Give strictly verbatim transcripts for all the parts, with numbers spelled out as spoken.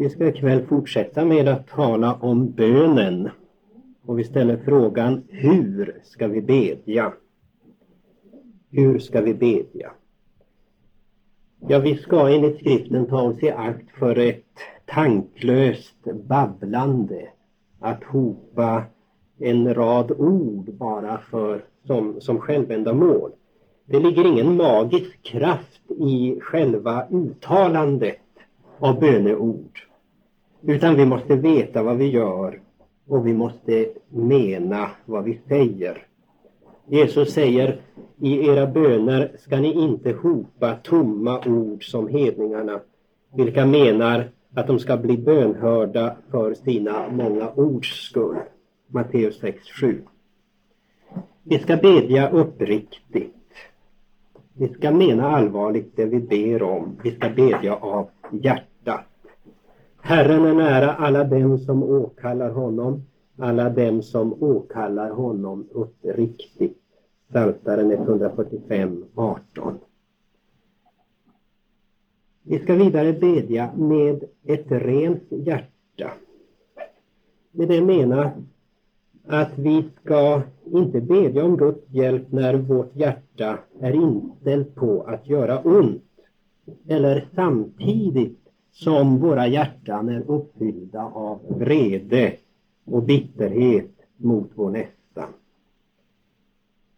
Vi ska ikväll fortsätta med att tala om bönen. Och vi ställer frågan, hur ska vi bedja? Hur ska vi bedja? Ja, vi ska enligt skriften ta oss i akt för ett tanklöst babblande. Att hopa en rad ord bara för, som, som självändamål. Det ligger ingen magisk kraft i själva uttalandet av böneord. Utan vi måste veta vad vi gör och vi måste mena vad vi säger. Jesus säger, i era böner ska ni inte hopa tomma ord som hedningarna, vilka menar att de ska bli bönhörda för sina många ords skull. Matteus sex sju. Vi ska bedja uppriktigt. Vi ska mena allvarligt det vi ber om. Vi ska bedja av hjärtat. Herren är nära alla dem som åkallar honom. Alla dem som åkallar honom uppriktigt. Psaltaren ett fyrtiofem arton. Vi ska vidare bedja med ett rent hjärta. Med det menar att vi ska inte bedja om Guds hjälp när vårt hjärta är inställt på att göra ont. Eller samtidigt som våra hjärtan är uppfyllda av vrede och bitterhet mot vår nästa.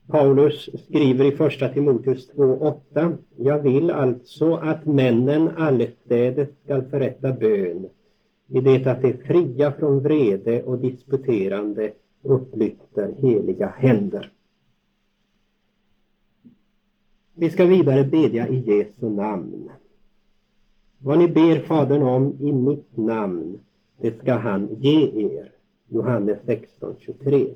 Paulus skriver i första Timoteus två åtta. Jag vill alltså att männen allestädes ska förrätta bön. I det att de fria från vrede och disputerande upplyfter heliga händer. Vi ska vidare bedja i Jesu namn. Vad ni ber Fadern om i mitt namn, det ska han ge er. Johannes sexton tjugotre.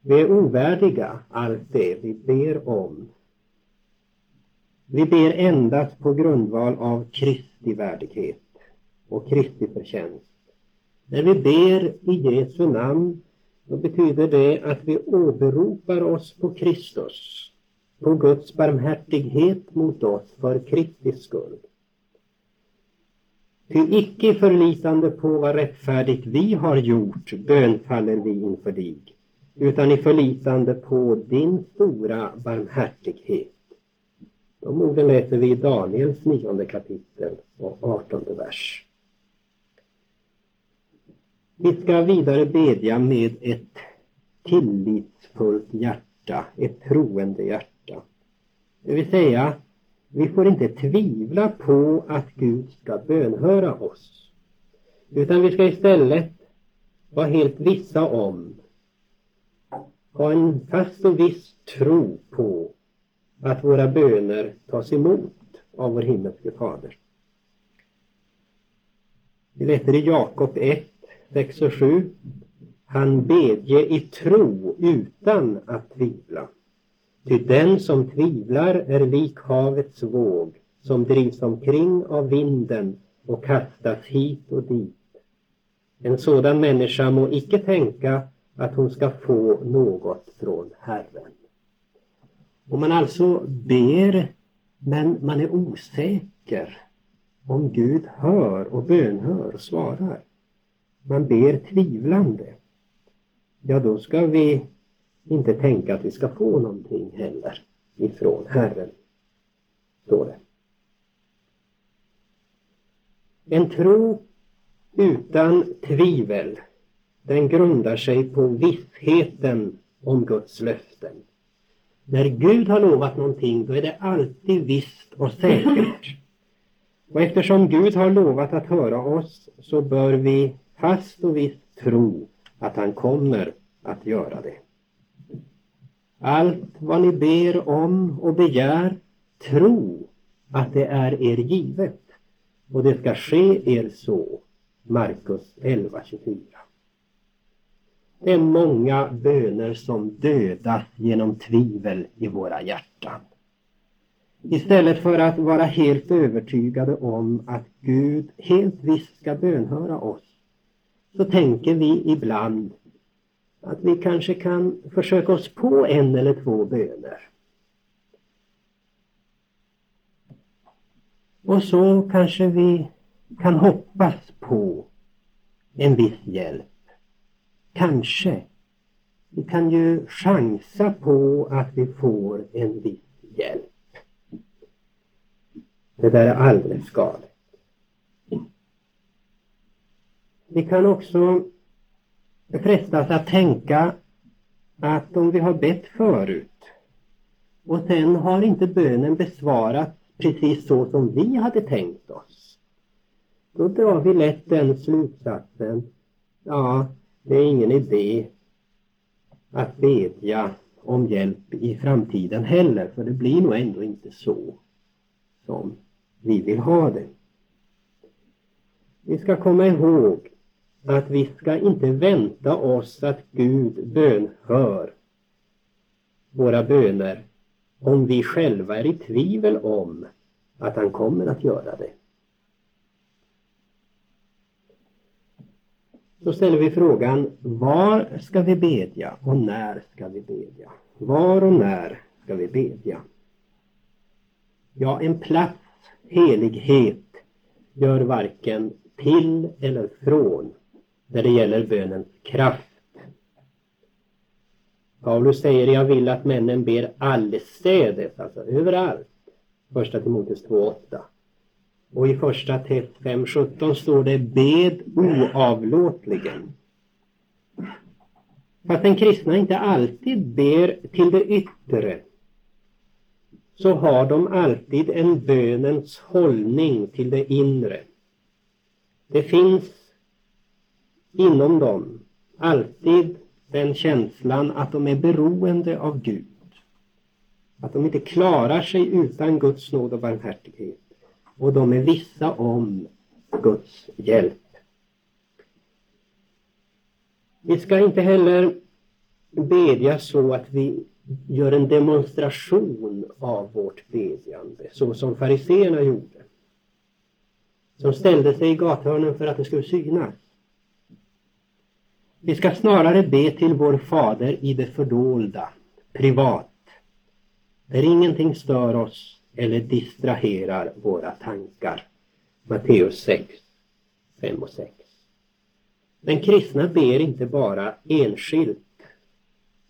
Vi är ovärdiga allt det vi ber om. Vi ber endast på grundval av Kristi värdighet och Kristi förtjänst. När vi ber i Jesu namn, då betyder det att vi åberopar oss på Kristus, på Guds barmhärtighet mot oss för Kristi skull. Ty icke förlitande på vad rättfärdigt vi har gjort, bönfaller vi inför dig, utan i förlitande på din stora barmhärtighet. De orden läser vi i Daniels nionde kapitel och artonde vers. Vi ska vidare bedja med ett tillitsfullt hjärta, ett troende hjärta. Det vill säga, vi får inte tvivla på att Gud ska bönhöra oss. Utan vi ska istället vara helt vissa om, ha en fast och viss tro på att våra böner tas emot av vår himmelske fader. Vi läser i Jakob ett sex och sju. Han bedje i tro utan att tvivla. Ty den som tvivlar är lik havets våg som drivs omkring av vinden och kastas hit och dit. En sådan människa må icke tänka att hon ska få något från Herren. Om man alltså ber, men man är osäker om Gud hör och bönhör och svarar. Man ber tvivlande. Ja, då ska vi inte tänka att vi ska få någonting heller ifrån Herren. Står det. En tro utan tvivel, den grundar sig på vissheten om Guds löften. När Gud har lovat någonting, då är det alltid visst och säkert. Och eftersom Gud har lovat att höra oss, så bör vi fast och visst tro att han kommer att göra det. Allt vad ni ber om och begär, tro att det är er givet. Och det ska ske er så. Markus elva tjugofyra. Det är många böner som dödas genom tvivel i våra hjärtan. Istället för att vara helt övertygade om att Gud helt visst ska bönhöra oss, så tänker vi ibland att vi kanske kan försöka oss på en eller två böner. Och så kanske vi kan hoppas på en viss hjälp. Kanske. Vi kan ju chansa på att vi får en viss hjälp. Det där är aldrig skadligt. Vi kan också frestas att tänka att om vi har bett förut och sen har inte bönen besvarats precis så som vi hade tänkt oss, då drar vi lätt den slutsatsen: ja, det är ingen idé att bedja om hjälp i framtiden heller, för det blir nog ändå inte så som vi vill ha det. Vi ska komma ihåg att vi ska inte vänta oss att Gud bönhör våra böner om vi själva är i tvivel om att han kommer att göra det. Så ställer vi frågan: var ska vi bedja och när ska vi bedja? Var och när ska vi bedja? Ja, en plats helighet gör varken till eller från när det gäller bönens kraft. Paulus säger: jag vill att männen ber allestädes, alltså överallt. Första Timoteus två åtta. Och i första Timoteus fem sjutton står det: bed oavlåtligen. Fast den kristna inte alltid ber till det yttre, så har de alltid en bönens hållning till det inre. Det finns inom dem alltid den känslan att de är beroende av Gud. Att de inte klarar sig utan Guds nåd och barmhärtighet. Och de är vissa om Guds hjälp. Vi ska inte heller bedja så att vi gör en demonstration av vårt bedjande, så som fariseerna gjorde, som ställde sig i gathörnen för att det skulle synas. Vi ska snarare be till vår fader i det fördolda, privat, där ingenting stör oss eller distraherar våra tankar. Matteus sex, fem och sex. Den kristna ber inte bara enskilt,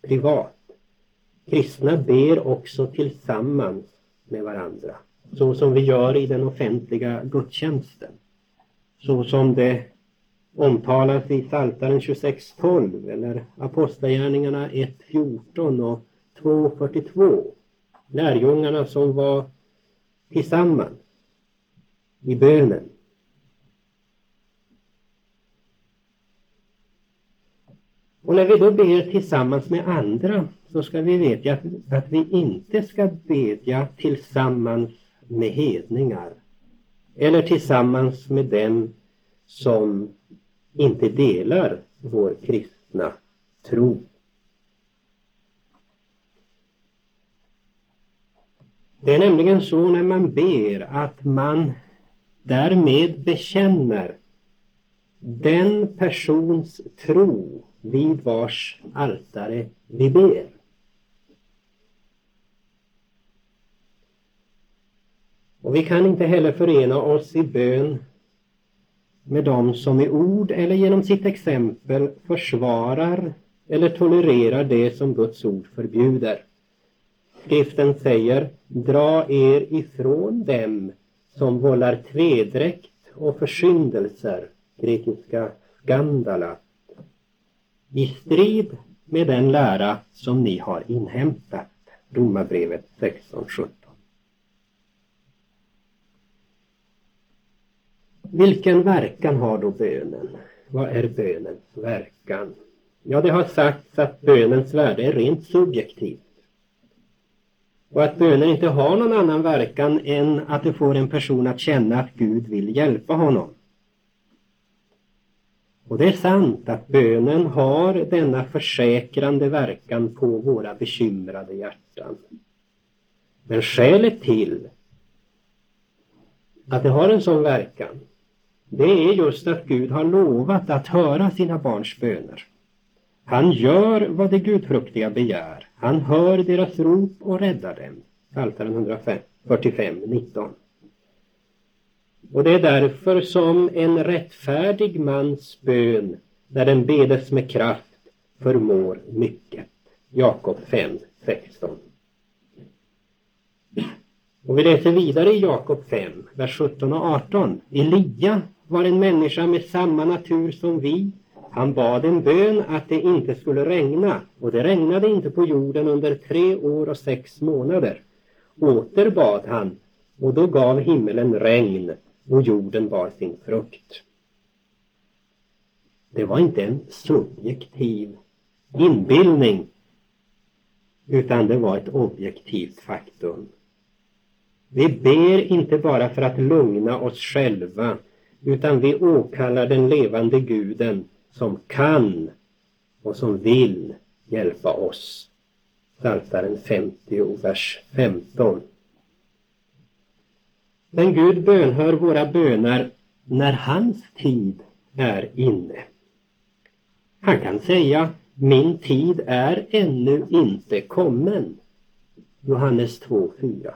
privat. Kristna ber också tillsammans med varandra, så som vi gör i den offentliga gudstjänsten, så som det omtalas i Psaltaren tjugosex tolv eller Apostlagärningarna ett fjorton och två fyrtiotvå. Lärjungarna som var tillsammans i bönen. Och när vi då ber tillsammans med andra, så ska vi veta att, att vi inte ska bedja tillsammans med hedningar eller tillsammans med dem som inte delar vår kristna tro. Det är nämligen så när man ber att man därmed bekänner den persons tro vid vars altare vi ber. Och vi kan inte heller förena oss i bön med dem som i ord eller genom sitt exempel försvarar eller tolererar det som Guds ord förbjuder. Skriften säger: dra er ifrån dem som vållar tvedräkt och försyndelser, grekiska skandala, i strid med den lära som ni har inhämtat, Romarbrevet sexton sjutton. Vilken verkan har då bönen? Vad är bönens verkan? Ja, det har sagts att bönens värde är rent subjektivt. Och att bönen inte har någon annan verkan än att det får en person att känna att Gud vill hjälpa honom. Och det är sant att bönen har denna försäkrande verkan på våra bekymrade hjärtan. Men skälet till att det har en sån verkan, det är just att Gud har lovat att höra sina barns böner. Han gör vad de gudfruktiga begär. Han hör deras rop och räddar dem. Psaltaren hundrafyrtiofem nitton. Och det är därför som en rättfärdig mans bön, när den bedes med kraft, förmår mycket. Jakob fem, sexton. Och vi läser vidare i Jakob fem, vers sjutton och arton. Elia var en människa med samma natur som vi. Han bad en bön att det inte skulle regna, och det regnade inte på jorden under tre år och sex månader. Åter bad han, och då gav himmelen regn, och jorden bar sin frukt. Det var inte en subjektiv inbildning, utan det var ett objektivt faktum. Vi ber inte bara för att lugna oss själva, utan vi åkallar den levande guden som kan och som vill hjälpa oss. Psaltaren femtio, vers femton. Men Gud bönhör våra bönar när hans tid är inne. Han kan säga, min tid är ännu inte kommen. Johannes två, fyra.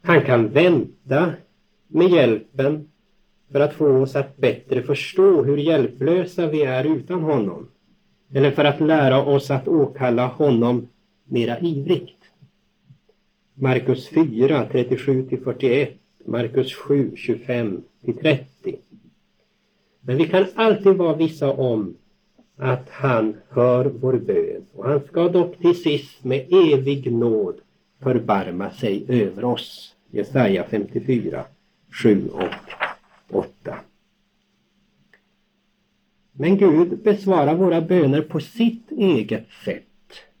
Han kan vänta med hjälpen för att få oss att bättre förstå hur hjälplösa vi är utan honom. Eller för att lära oss att åkalla honom mera ivrigt. Markus fyra, trettiosju till fyrtioett, Markus sju, tjugofem till trettio. Men vi kan alltid vara vissa om att han hör vår bön. Och han ska dock till sist med evig nåd förbarma sig över oss. Jesaja femtiofyra, sju och åtta. Men Gud besvarar våra böner på sitt eget sätt.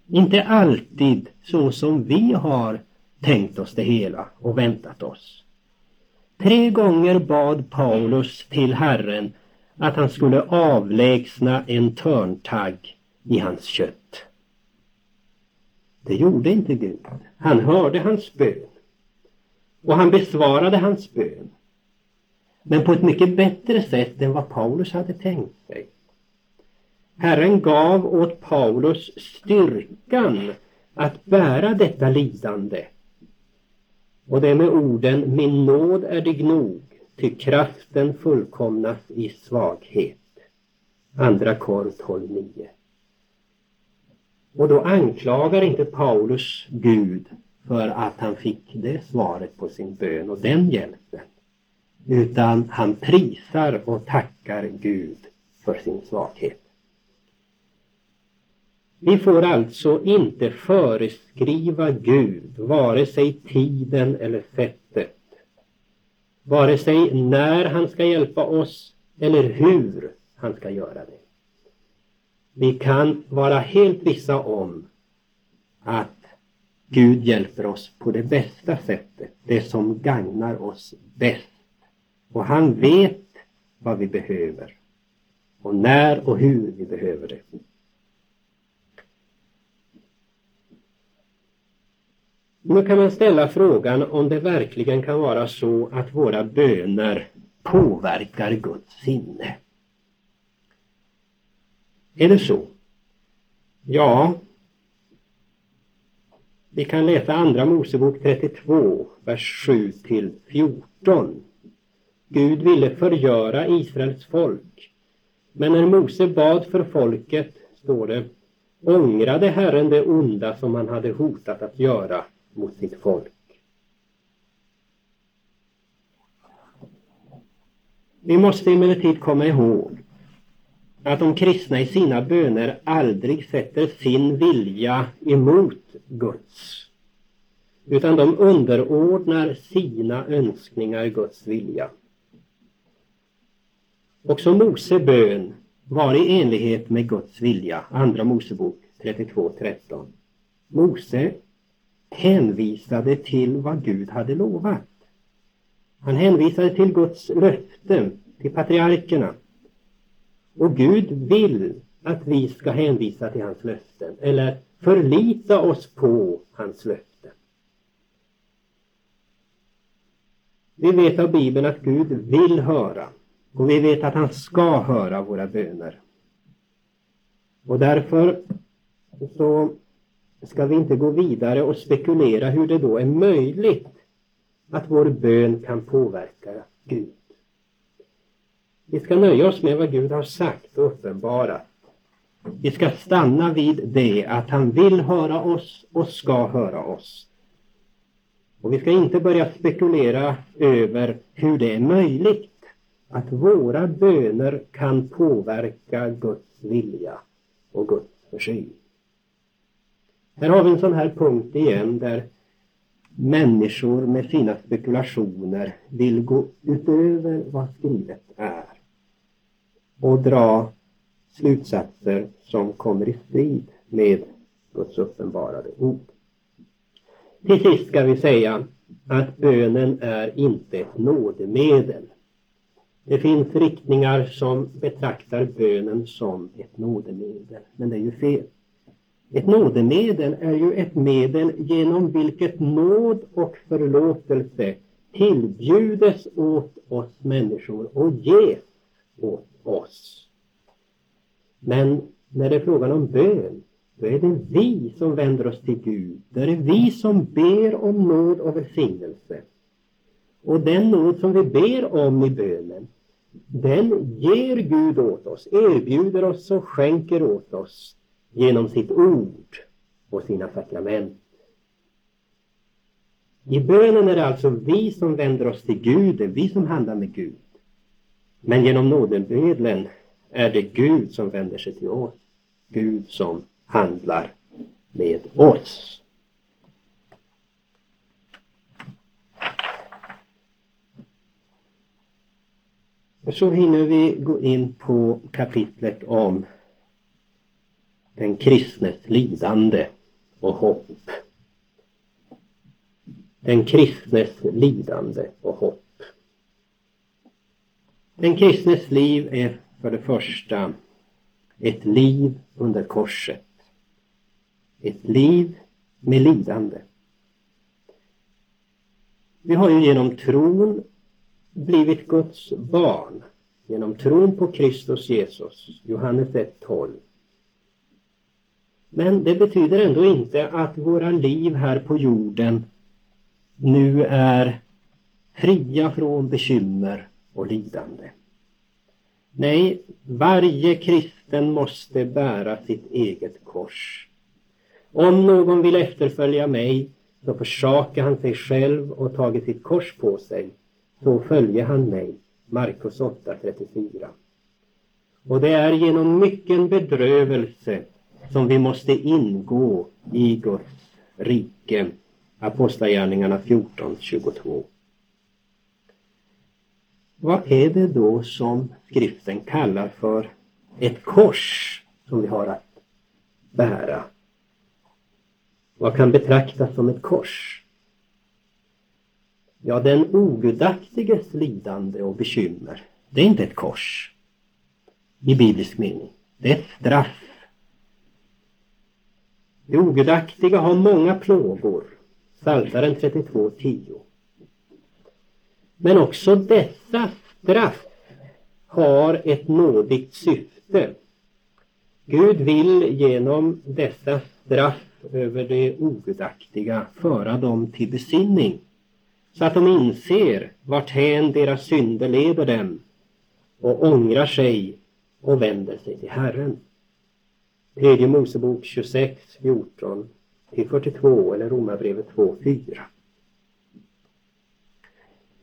Inte alltid så som vi har tänkt oss det hela och väntat oss. Tre gånger bad Paulus till Herren att han skulle avlägsna en törntagg i hans kött. Det gjorde inte Gud. Han hörde hans bön. Och han besvarade hans bön. Men på ett mycket bättre sätt än vad Paulus hade tänkt sig. Herren gav åt Paulus styrkan att bära detta lidande. Och det med orden, min nåd är dig nog, till kraften fullkomnas i svaghet. Andra Korint tolv nio. Och då anklagar inte Paulus Gud för att han fick det svaret på sin bön och den hjälpen. Utan han prisar och tackar Gud för sin svaghet. Vi får alltså inte föreskriva Gud vare sig tiden eller sättet. Vare sig när han ska hjälpa oss eller hur han ska göra det. Vi kan vara helt vissa om att Gud hjälper oss på det bästa sättet. Det som gagnar oss bäst. Och han vet vad vi behöver. Och när och hur vi behöver det. Nu kan man ställa frågan om det verkligen kan vara så att våra böner påverkar Guds sinne. Är det så? Ja. Vi kan läsa andra Mosebok trettiotvå, vers sju till fjorton. Gud ville förgöra Israels folk. Men när Mose bad för folket, står det, ångrade Herren det onda som han hade hotat att göra mot sitt folk. Vi måste emellertid komma ihåg att de kristna i sina böner aldrig sätter sin vilja emot Guds, utan de underordnar sina önskningar Guds vilja. Också Mose bön var i enlighet med Guds vilja. Andra Mosebok trettiotvå tretton. Mose hänvisade till vad Gud hade lovat. Han hänvisade till Guds löften, till patriarkerna. Och Gud vill att vi ska hänvisa till hans löften. Eller förlita oss på hans löften. Vi vet av Bibeln att Gud vill höra. Och vi vet att han ska höra våra böner. Och därför så ska vi inte gå vidare och spekulera hur det då är möjligt att vår bön kan påverka Gud. Vi ska nöja oss med vad Gud har sagt och uppenbarat. Vi ska stanna vid det att han vill höra oss och ska höra oss. Och vi ska inte börja spekulera över hur det är möjligt att våra böner kan påverka Guds vilja och Guds försyn. Här har vi en sån här punkt igen där människor med sina spekulationer vill gå utöver vad skrivet är och dra slutsatser som kommer i strid med Guds uppenbarade ord. Till sist ska vi säga att bönen är inte ett nådemedel. Det finns riktningar som betraktar bönen som ett nådemedel, men det är ju fel. Ett nådemedel är ju ett medel genom vilket nåd och förlåtelse tillbjudes åt oss människor och ges åt oss. Men när det är frågan om bön, då är det vi som vänder oss till Gud. Det är vi som ber om nåd och välsignelse. Och den nåd som vi ber om i bönen, den ger Gud åt oss, erbjuder oss och skänker åt oss genom sitt ord och sina sakrament. I bönen är det alltså vi som vänder oss till Gud, det är vi som handlar med Gud. Men genom nådemedlen är det Gud som vänder sig till oss, Gud som handlar med oss. Och så hinner vi gå in på kapitlet om den kristnes lidande och hopp. Den kristnes lidande och hopp. Den kristnes liv är för det första ett liv under korset. Ett liv med lidande. Vi har ju genom tron blivit Guds barn. Genom tron på Kristus Jesus. Johannes ett tolv. Men det betyder ändå inte att våra liv här på jorden nu är fria från bekymmer och lidande. Nej, varje kristen måste bära sitt eget kors. Om någon vill efterfölja mig, så försakar han sig själv och tagit sitt kors på sig, så följer han mig. Markus åtta trettiofyra. Och det är genom mycken bedrövelse som vi måste ingå i Guds rike. Apostlagärningarna fjorton tjugotvå. Vad är det då som skriften kallar för ett kors som vi har att bära? Vad kan betraktas som ett kors? Ja, den ogudaktiges lidande och bekymmer, det är inte ett kors i biblisk mening. Det är ett straff. De ogudaktiga har många plågor. Psaltaren trettiotvå tio. Men också dessa straff har ett nådigt syfte. Gud vill genom dessa straff över de ogudaktiga föra dem till besinning, så att de inser varthän deras synder leder dem och ångrar sig och vänder sig till Herren. tredje Mosebok tjugosex fjorton till fyrtiotvå eller Romarbrevet två fyra.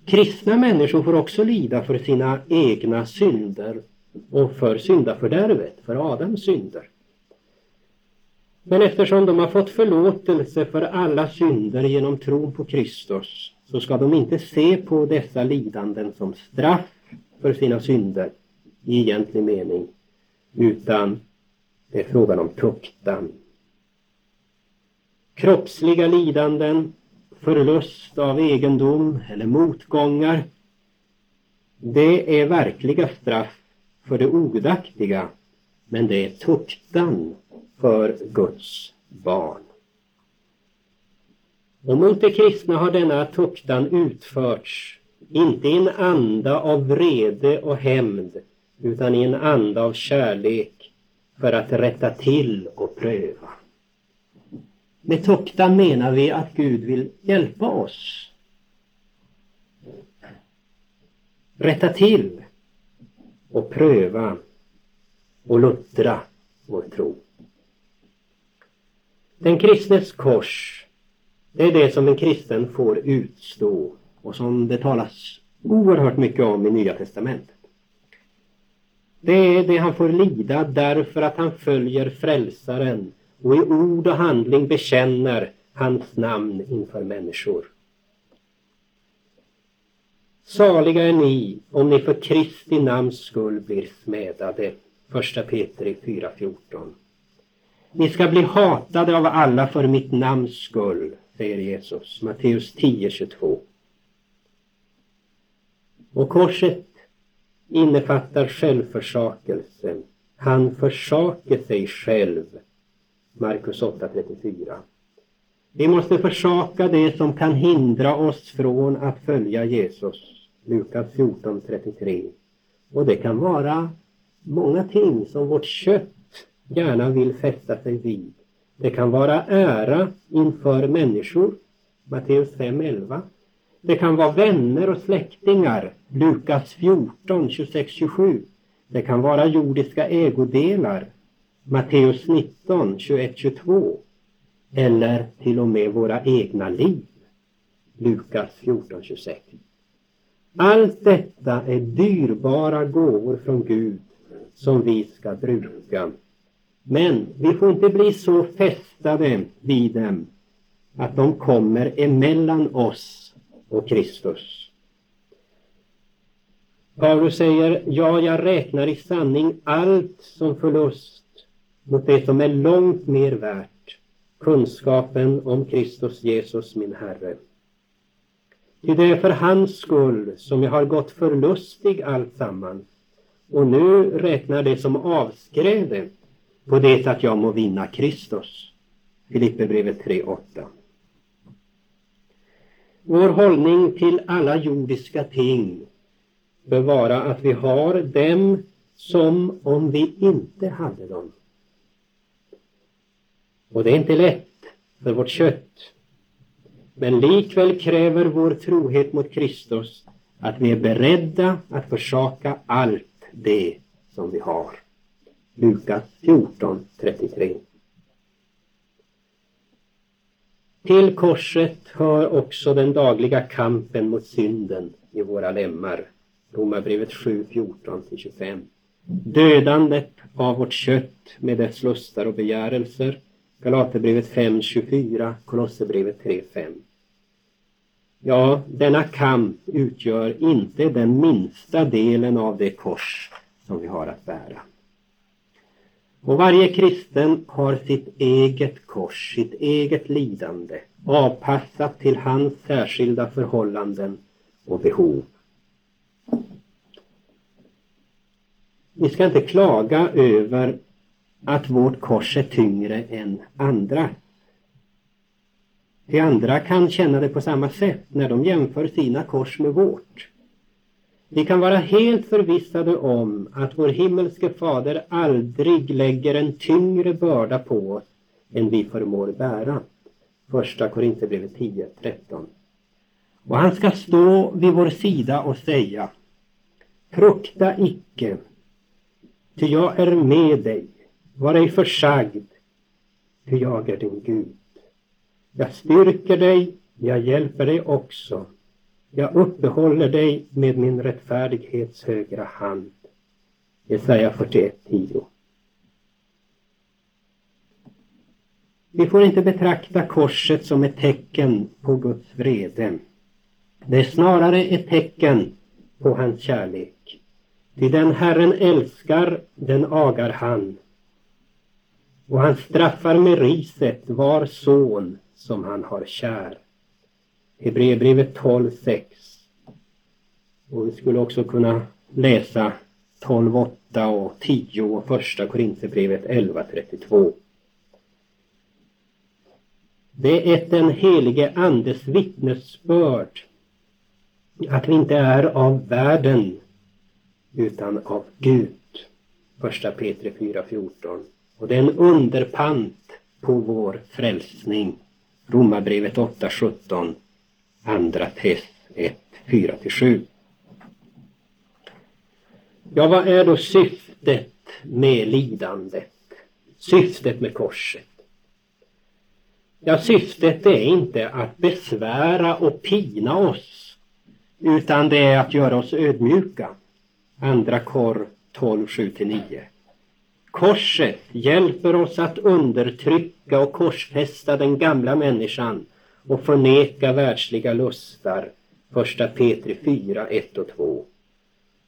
Kristna människor får också lida för sina egna synder och för syndafördärvet, för Adams synder. Men eftersom de har fått förlåtelse för alla synder genom tron på Kristus, så ska de inte se på dessa lidanden som straff för sina synder i egentlig mening, utan det är frågan om tuktan. Kroppsliga lidanden, förlust av egendom eller motgångar, det är verkliga straff för det ogudaktiga, men det är tuktan för Guds barn. Och mot de kristna har denna tuktan utförts inte i en anda av vrede och hämnd, utan i en anda av kärlek för att rätta till och pröva. Med tuktan menar vi att Gud vill hjälpa oss rätta till och pröva och luttra vår tro. Den kristnes kors, det är det som en kristen får utstå och som det talas oerhört mycket om i Nya testamentet. Det är det han får lida därför att han följer frälsaren och i ord och handling bekänner hans namn inför människor. Saliga är ni om ni för Kristi namns skull blir smädade. Första Petri fyra fjorton. Ni ska bli hatade av alla för mitt namns skull, säger Jesus. Matteus tio tjugotvå. Och korset innefattar självförsakelse. Han försakar sig själv. Markus åtta trettiofyra. Vi måste försaka det som kan hindra oss från att följa Jesus. Lukas fjorton trettiotre. Och det kan vara många ting som vårt kött gärna vill fästa sig vid. Det kan vara ära inför människor. Matteus fem elva. Det kan vara vänner och släktingar. Lukas fjorton tjugosex tjugosju. Det kan vara jordiska ägodelar. Matteus nitton tjugoett tjugotvå. Eller till och med våra egna liv. Lukas fjorton tjugosex. Allt detta är dyrbara gåvor från Gud som vi ska bruka. Men vi får inte bli så fästade vid dem att de kommer emellan oss och Kristus. Paulus säger, ja, jag räknar i sanning allt som förlust mot det som är långt mer värt, kunskapen om Kristus Jesus min Herre. Ty det är för hans skull som jag har gått förlustig allt samman, och nu räknar det som avskräde på det att jag må vinna Kristus. Filipperbrevet tre åtta. Vår hållning till alla jordiska ting bör vara att vi har dem som om vi inte hade dem. Och det är inte lätt för vårt kött. Men likväl kräver vår trohet mot Kristus att vi är beredda att försaka allt det som vi har. Lukas fjorton trettiotre. Till korset hör också den dagliga kampen mot synden i våra lemmar. Romarbrevet sju fjorton till tjugofem. Dödandet av vårt kött med dess lustar och begärelser. Galaterbrevet fem tjugofyra. Kolosserbrevet tre fem. Ja, denna kamp utgör inte den minsta delen av det kors som vi har att bära. Och varje kristen har sitt eget kors, sitt eget lidande, avpassat till hans särskilda förhållanden och behov. Vi ska inte klaga över att vårt kors är tyngre än andra. De andra kan känna det på samma sätt när de jämför sina kors med vårt. Vi kan vara helt förvissade om att vår himmelske fader aldrig lägger en tyngre börda på oss än vi förmår bära. Första Korinthierbrevet tio tretton. Och han ska stå vid vår sida och säga, frukta icke, ty jag är med dig, var ej försagd, ty jag är din Gud. Jag styrker dig, jag hjälper dig också. Jag uppehåller dig med min rättfärdighets högra hand. Jesaja fyrtioett tio. Vi får inte betrakta korset som ett tecken på Guds vrede. Det är snarare ett tecken på hans kärlek. Ty den Herren älskar, den agar han. Och han straffar med riset var son som han har kär. Hebreerbrevet tolv sex. Och vi skulle också kunna läsa tolv åtta och tio och första Korinthierbrevet elva trettiotvå. Det är den helige andes vittnesbörd att vi inte är av världen utan av Gud. Första Petri fyra fjorton. Och det är en underpant på vår frälsning. Romarbrevet åtta sjutton. Andra Tess ett fyra till sju. Ja, vad är då syftet med lidandet? Syftet med korset? Ja, syftet är inte att besvära och pina oss, utan det är att göra oss ödmjuka. Andra Kor tolv, sju till nio. Korset hjälper oss att undertrycka och korsfästa den gamla människan och förneka världsliga lustar. Första Petri fyra, ett och två.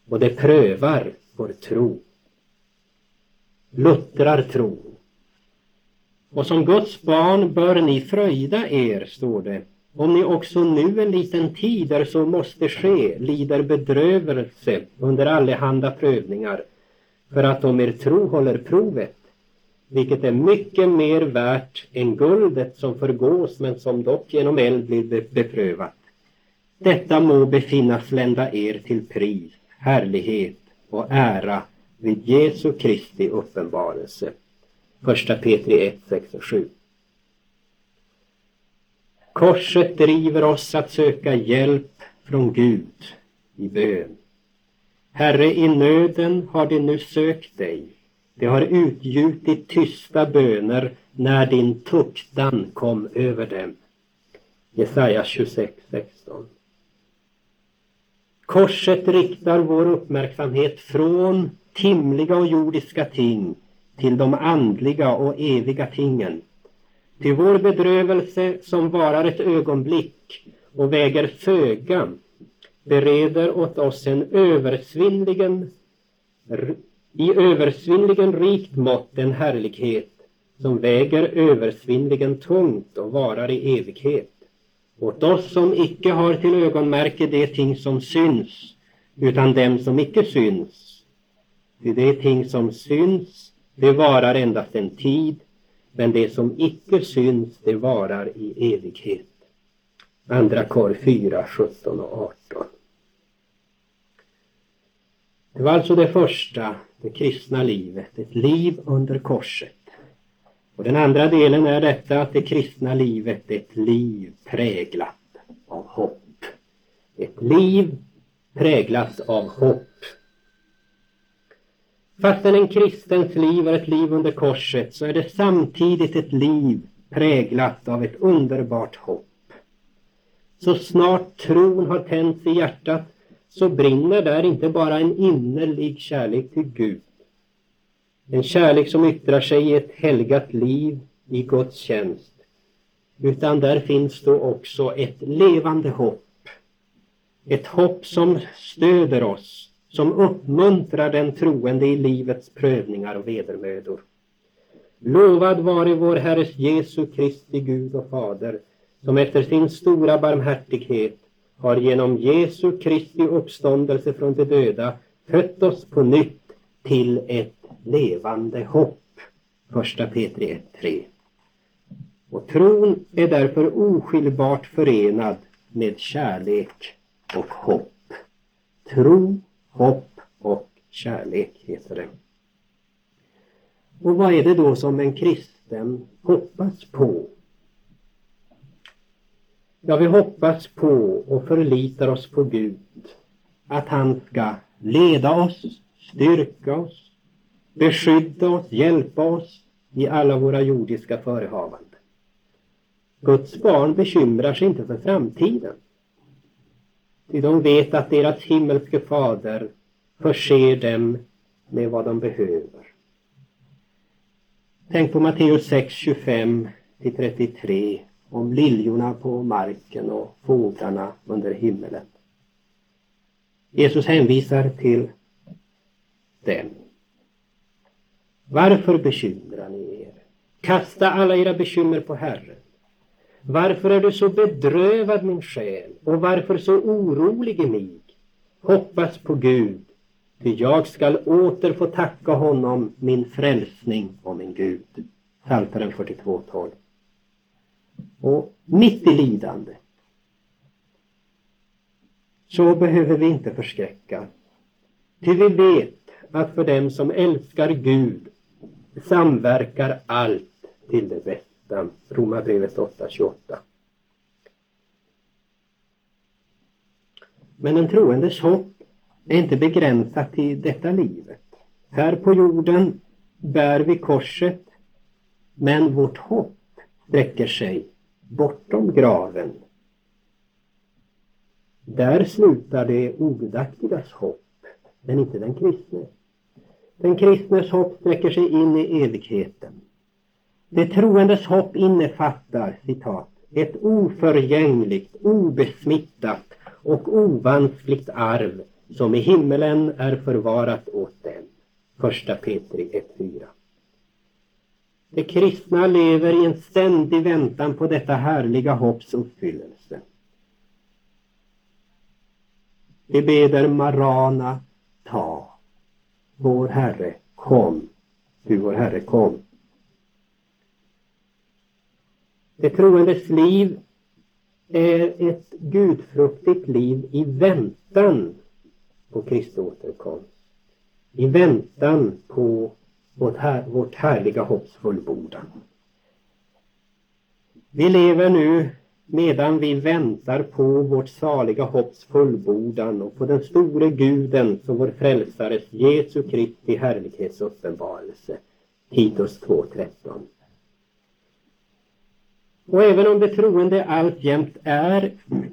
Och det prövar vår tro. Luttrar tron. Och som Guds barn bör ni fröjda er, står det. Om ni också nu en liten tid där så måste ske, lider bedrövelse under allehanda prövningar. För att om er tro håller provet, vilket är mycket mer värt än guldet som förgås men som dock genom eld blir beprövat. Detta må befinnas lända er till pris, härlighet och ära vid Jesu Kristi uppenbarelse. Första Petri ett, sex och sju. Korset driver oss att söka hjälp från Gud i bön. Herre, i nöden har de nu sökt dig. De har utgjutit tysta böner när din tuktan kom över dem. Jesaja tjugosex, sexton. Korset riktar vår uppmärksamhet från timliga och jordiska ting till de andliga och eviga tingen. Till vår bedrövelse som varar ett ögonblick och väger föga bereder åt oss en översvinnligen, i översvinnligen rikt mått en härlighet som väger översvinnligen tungt och varar i evighet. Åt oss som icke har till ögonmärke det ting som syns, utan dem som icke syns. Ty det ting som syns, det varar endast en tid, men det som icke syns, det varar i evighet. Andra Kor fyra, sjutton och arton. Det var alltså det första, det kristna livet, ett liv under korset. Och den andra delen är detta att det kristna livet är ett liv präglat av hopp. Ett liv präglat av hopp. Fastän en kristens liv är ett liv under korset, så är det samtidigt ett liv präglat av ett underbart hopp. Så snart tron har tänts i hjärtat, så brinner där inte bara en innerlig kärlek till Gud. En kärlek som yttrar sig i ett helgat liv i Guds tjänst. Utan där finns då också ett levande hopp. Ett hopp som stöder oss. Som uppmuntrar den troende i livets prövningar och vedermödor. Lovad vare vår Herres Jesu Kristi Gud och Fader. Som efter sin stora barmhärtighet har genom Jesu Kristi uppståndelse från de döda fött oss på nytt till ett levande hopp. Första Petri ett, tre. Och tron är därför oskiljbart förenad med kärlek och hopp. Tro, hopp och kärlek heter det. Och vad är det då som en kristen hoppas på? Ja, vi hoppas på och förlitar oss på Gud. Att han ska leda oss, styrka oss, beskydda oss, hjälpa oss i alla våra jordiska förehavanden. Guds barn bekymrar sig inte för framtiden. Ty de vet att deras himmelske fader förser dem med vad de behöver. Tänk på Matteus sex, tjugofem till trettiotre om liljorna på marken och fåglarna under himmelen. Jesus hänvisar till dem. Varför bekymrar ni er? Kasta alla era bekymmer på Herren. Varför är du så bedrövad, min själ? Och varför så orolig i mig? Hoppas på Gud, för jag skall åter få tacka honom, min frälsning och min Gud. Psaltaren fyrtiotvå, tolv. Och mitt i lidandet så behöver vi inte förskräcka. Till vi vet att för dem som älskar Gud samverkar allt till det bästa. Romarbrevet åtta, tjugoåtta. Men en troendes hopp är inte begränsat till detta livet. Här på jorden bär vi korset, men vårt hopp sträcker sig bortom graven. Där slutar det ogudaktigas hopp, men inte den kristne. Den kristnes hopp sträcker sig in i evigheten. Det troendes hopp innefattar, citat, ett oförgängligt, obesmittat och ovanskligt arv som i himmelen är förvarat åt dem. Första Petri ett fyra. De kristna lever i en ständig väntan på detta härliga hopps uppfyllelse. De beder Marana, ta, vår Herre, kom, du vår Herre, kom. Det troendes liv är ett gudfruktigt liv i väntan på Kristi återkomst. I väntan på vårt, här, vårt härliga hopps fullbordan. Vi lever nu medan vi väntar på vårt saliga hopps fullbordan och på den store guden som vår frälsares Jesu Kristi härlighetsuppenbarelse. Titus två tretton. Och även om det troende alltjämt är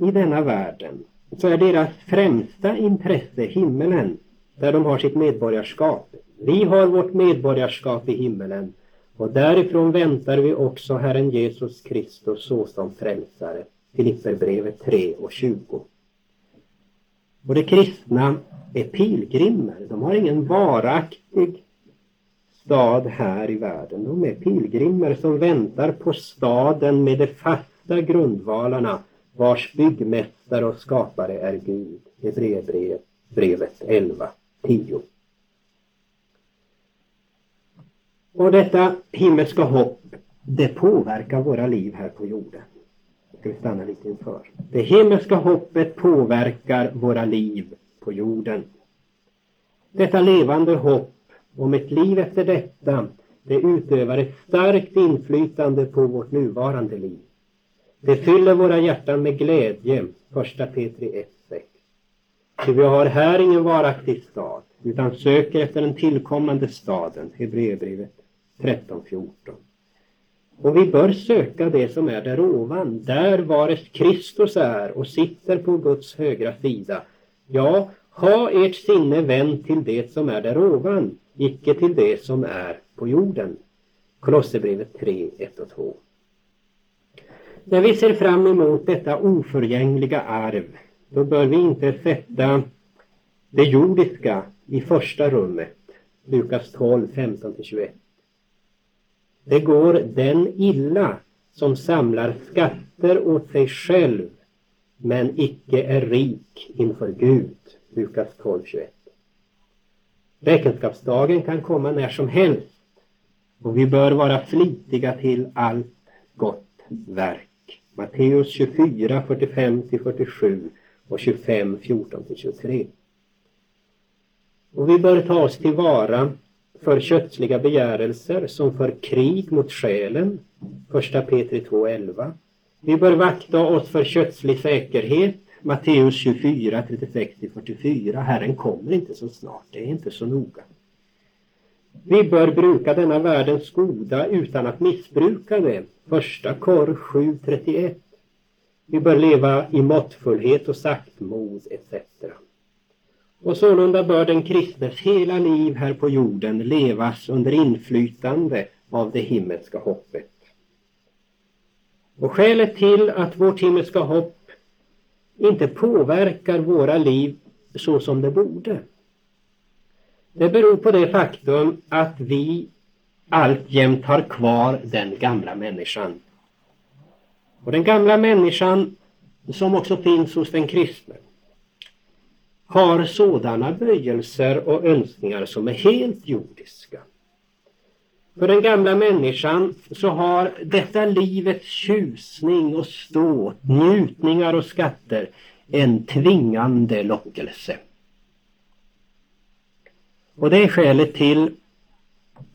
i denna världen, så är deras främsta intresse himmelen, där de har sitt medborgarskap. Vi har vårt medborgarskap i himmelen, och därifrån väntar vi också Herren Jesus Kristus såsom frälsare. Filipperbrevet tre och tjugo. Och de kristna är pilgrimer. De har ingen varaktig stad här i världen. De är pilgrimer som väntar på staden med de fasta grundvalarna, vars byggmästare och skapare är Gud. Hebreerbrevet elva tio. Och detta himmelska hopp, det påverkar våra liv här på jorden. Det ska vi stanna lite inför. Det himmelska hoppet påverkar våra liv på jorden. Detta levande hopp om ett liv efter detta, det utövar ett starkt inflytande på vårt nuvarande liv. Det fyller våra hjärtan med glädje, första Petri ett sex. För vi har här ingen varaktig stad, utan söker efter den tillkommande staden, Hebreerbrevet tretton fjorton. Och vi bör söka det som är där ovan, där vares Kristus är och sitter på Guds högra sida. Ja, ha ert sinne vänd till det som är där ovan, icke till det som är på jorden. Kolosserbrevet tre ett och två. När vi ser fram emot detta oförgängliga arv, då bör vi inte sätta det jordiska i första rummet. Lukas tolv femton till tjugoett. Det går den illa som samlar skatter åt sig själv, men icke är rik inför Gud. Lukas tolv tjugoett. Räkenskapsdagen kan komma när som helst, och vi bör vara flitiga till allt gott verk. Matteus tjugofyra fyrtiofem till fyrtiosju och tjugofem fjorton till tjugotre. Och vi bör ta oss tillvara för kötsliga begärelser som för krig mot själen, första Petri två elva. Vi bör vakta oss för kötslig säkerhet, Matteus tjugofyra trettiosex till fyrtiofyra. Herren kommer inte så snart, det är inte så noga. Vi bör bruka denna världens goda utan att missbruka det, första Kor sju trettioett. Vi bör leva i måttfullhet och saktmod et cetera. Och sålunda bör den kristnes hela liv här på jorden levas under inflytande av det himmelska hoppet. Och skälet till att vårt himmelska hopp inte påverkar våra liv så som det borde, det beror på det faktum att vi alltjämt har kvar den gamla människan. Och den gamla människan, som också finns hos den kristne, har sådana böjelser och önskningar som är helt jordiska. För den gamla människan så har detta livets tjusning och ståt, njutningar och skatter, en tvingande lockelse. Och det är skälet till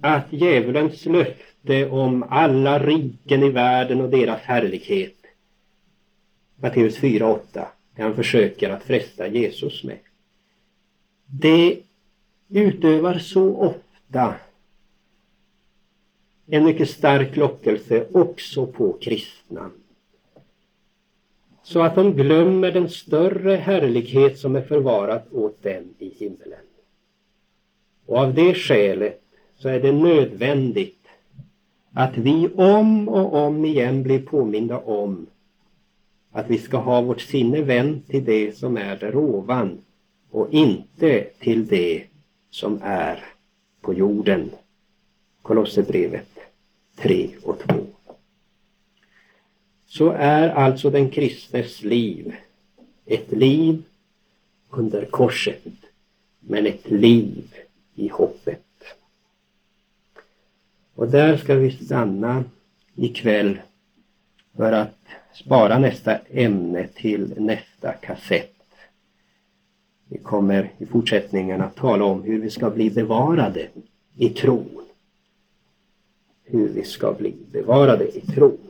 att djävulens löfte om alla riken i världen och deras härlighet, Matteus fyra åtta, han försöker att fresta Jesus med. det utövar så ofta en mycket stark lockelse också på kristna, så att de glömmer den större härlighet som är förvarad åt dem i himlen. Och av det skälet så är det nödvändigt att vi om och om igen blir påminda om att vi ska ha vårt sinne vänt till det som är där ovan och inte till det som är på jorden. Kolosserbrevet tre och två. Så är alltså den kristnes liv ett liv under korset, men ett liv i hoppet. Och där ska vi stanna ikväll för att spara nästa ämne till nästa kassett. Vi kommer i fortsättningen att tala om hur vi ska bli bevarade i tron. Hur vi ska bli bevarade i tron.